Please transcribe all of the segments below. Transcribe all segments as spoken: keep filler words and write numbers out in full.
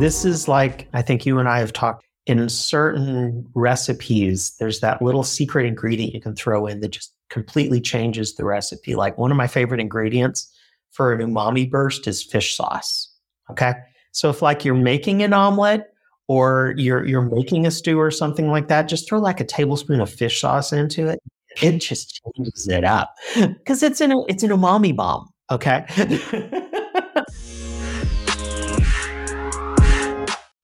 This is like, I think you and I have talked, in certain recipes, there's that little secret ingredient you can throw in that just completely changes the recipe. Like one of my favorite ingredients for an umami burst is fish sauce, okay? So if like you're making an omelet or you're you're making a stew or something like that, just throw like a tablespoon of fish sauce into it. It just changes it up because it's an, it's an umami bomb, okay?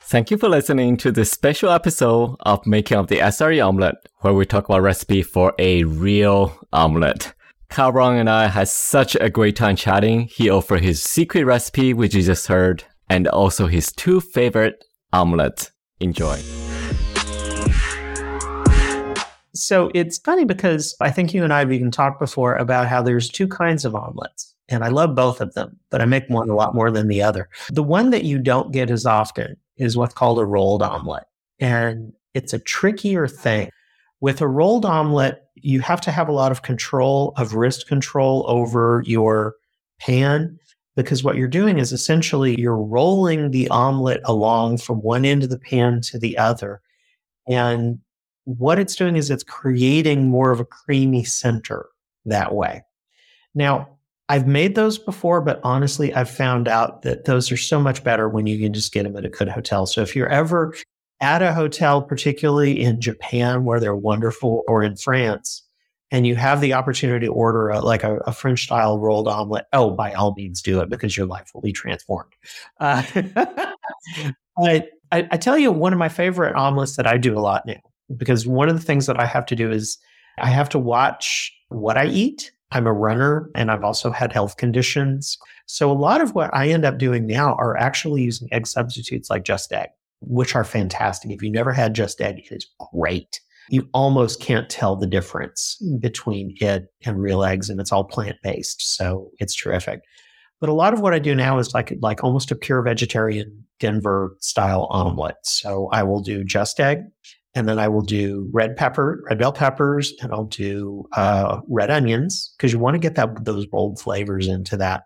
Thank you for listening to this special episode of Making of the S R E Omelette, where we talk about recipe for a real omelette. Kyle Rong and I had such a great time chatting. He offered his secret recipe, which you just heard, and also his two favorite omelettes. Enjoy. So it's funny because I think you and I have even talked before about how there's two kinds of omelettes. And I love both of them, but I make one a lot more than the other. The one that you don't get as often is what's called a rolled omelet. And it's a trickier thing. With a rolled omelet, you have to have a lot of control, of wrist control over your pan, because what you're doing is essentially you're rolling the omelet along from one end of the pan to the other. And what it's doing is it's creating more of a creamy center that way. Now, I've made those before, but honestly, I've found out that those are so much better when you can just get them at a good hotel. So if you're ever at a hotel, particularly in Japan where they're wonderful, or in France, and you have the opportunity to order a, like a, a French-style rolled omelet, oh, by all means do it because your life will be transformed. Uh, I, I, I tell you, one of my favorite omelets that I do a lot now, because one of the things that I have to do is I have to watch what I eat. I'm a runner and I've also had health conditions. So a lot of what I end up doing now are actually using egg substitutes like Just Egg, which are fantastic. If you've never had Just Egg, it is great. You almost can't tell the difference between it and real eggs, and it's all plant-based. So it's terrific. But a lot of what I do now is like, like almost a pure vegetarian Denver style omelet. So I will do Just Egg. And then I will do red pepper, red bell peppers, and I'll do uh, red onions because you want to get that those bold flavors into that.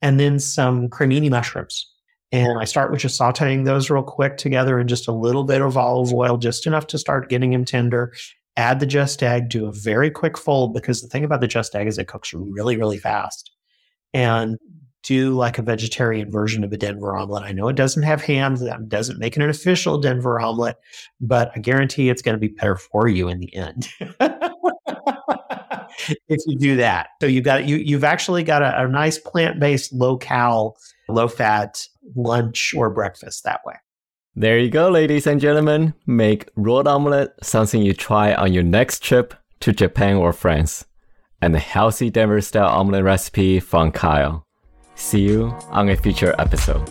And then some cremini mushrooms. And I start with just sauteing those real quick together in just a little bit of olive oil, just enough to start getting them tender. Add the Just Egg, do a very quick fold because the thing about the Just Egg is it cooks really, really fast. And do like a vegetarian version of a Denver omelet. I know it doesn't have ham, that doesn't make it an official Denver omelet, but I guarantee it's going to be better for you in the end if you do that. So you've got you you've actually got a, a nice plant-based, low-cal, low-fat lunch or breakfast that way. There you go, ladies and gentlemen. Make rolled omelet something you try on your next trip to Japan or France, and a healthy Denver-style omelet recipe from Kyle. See you on a future episode.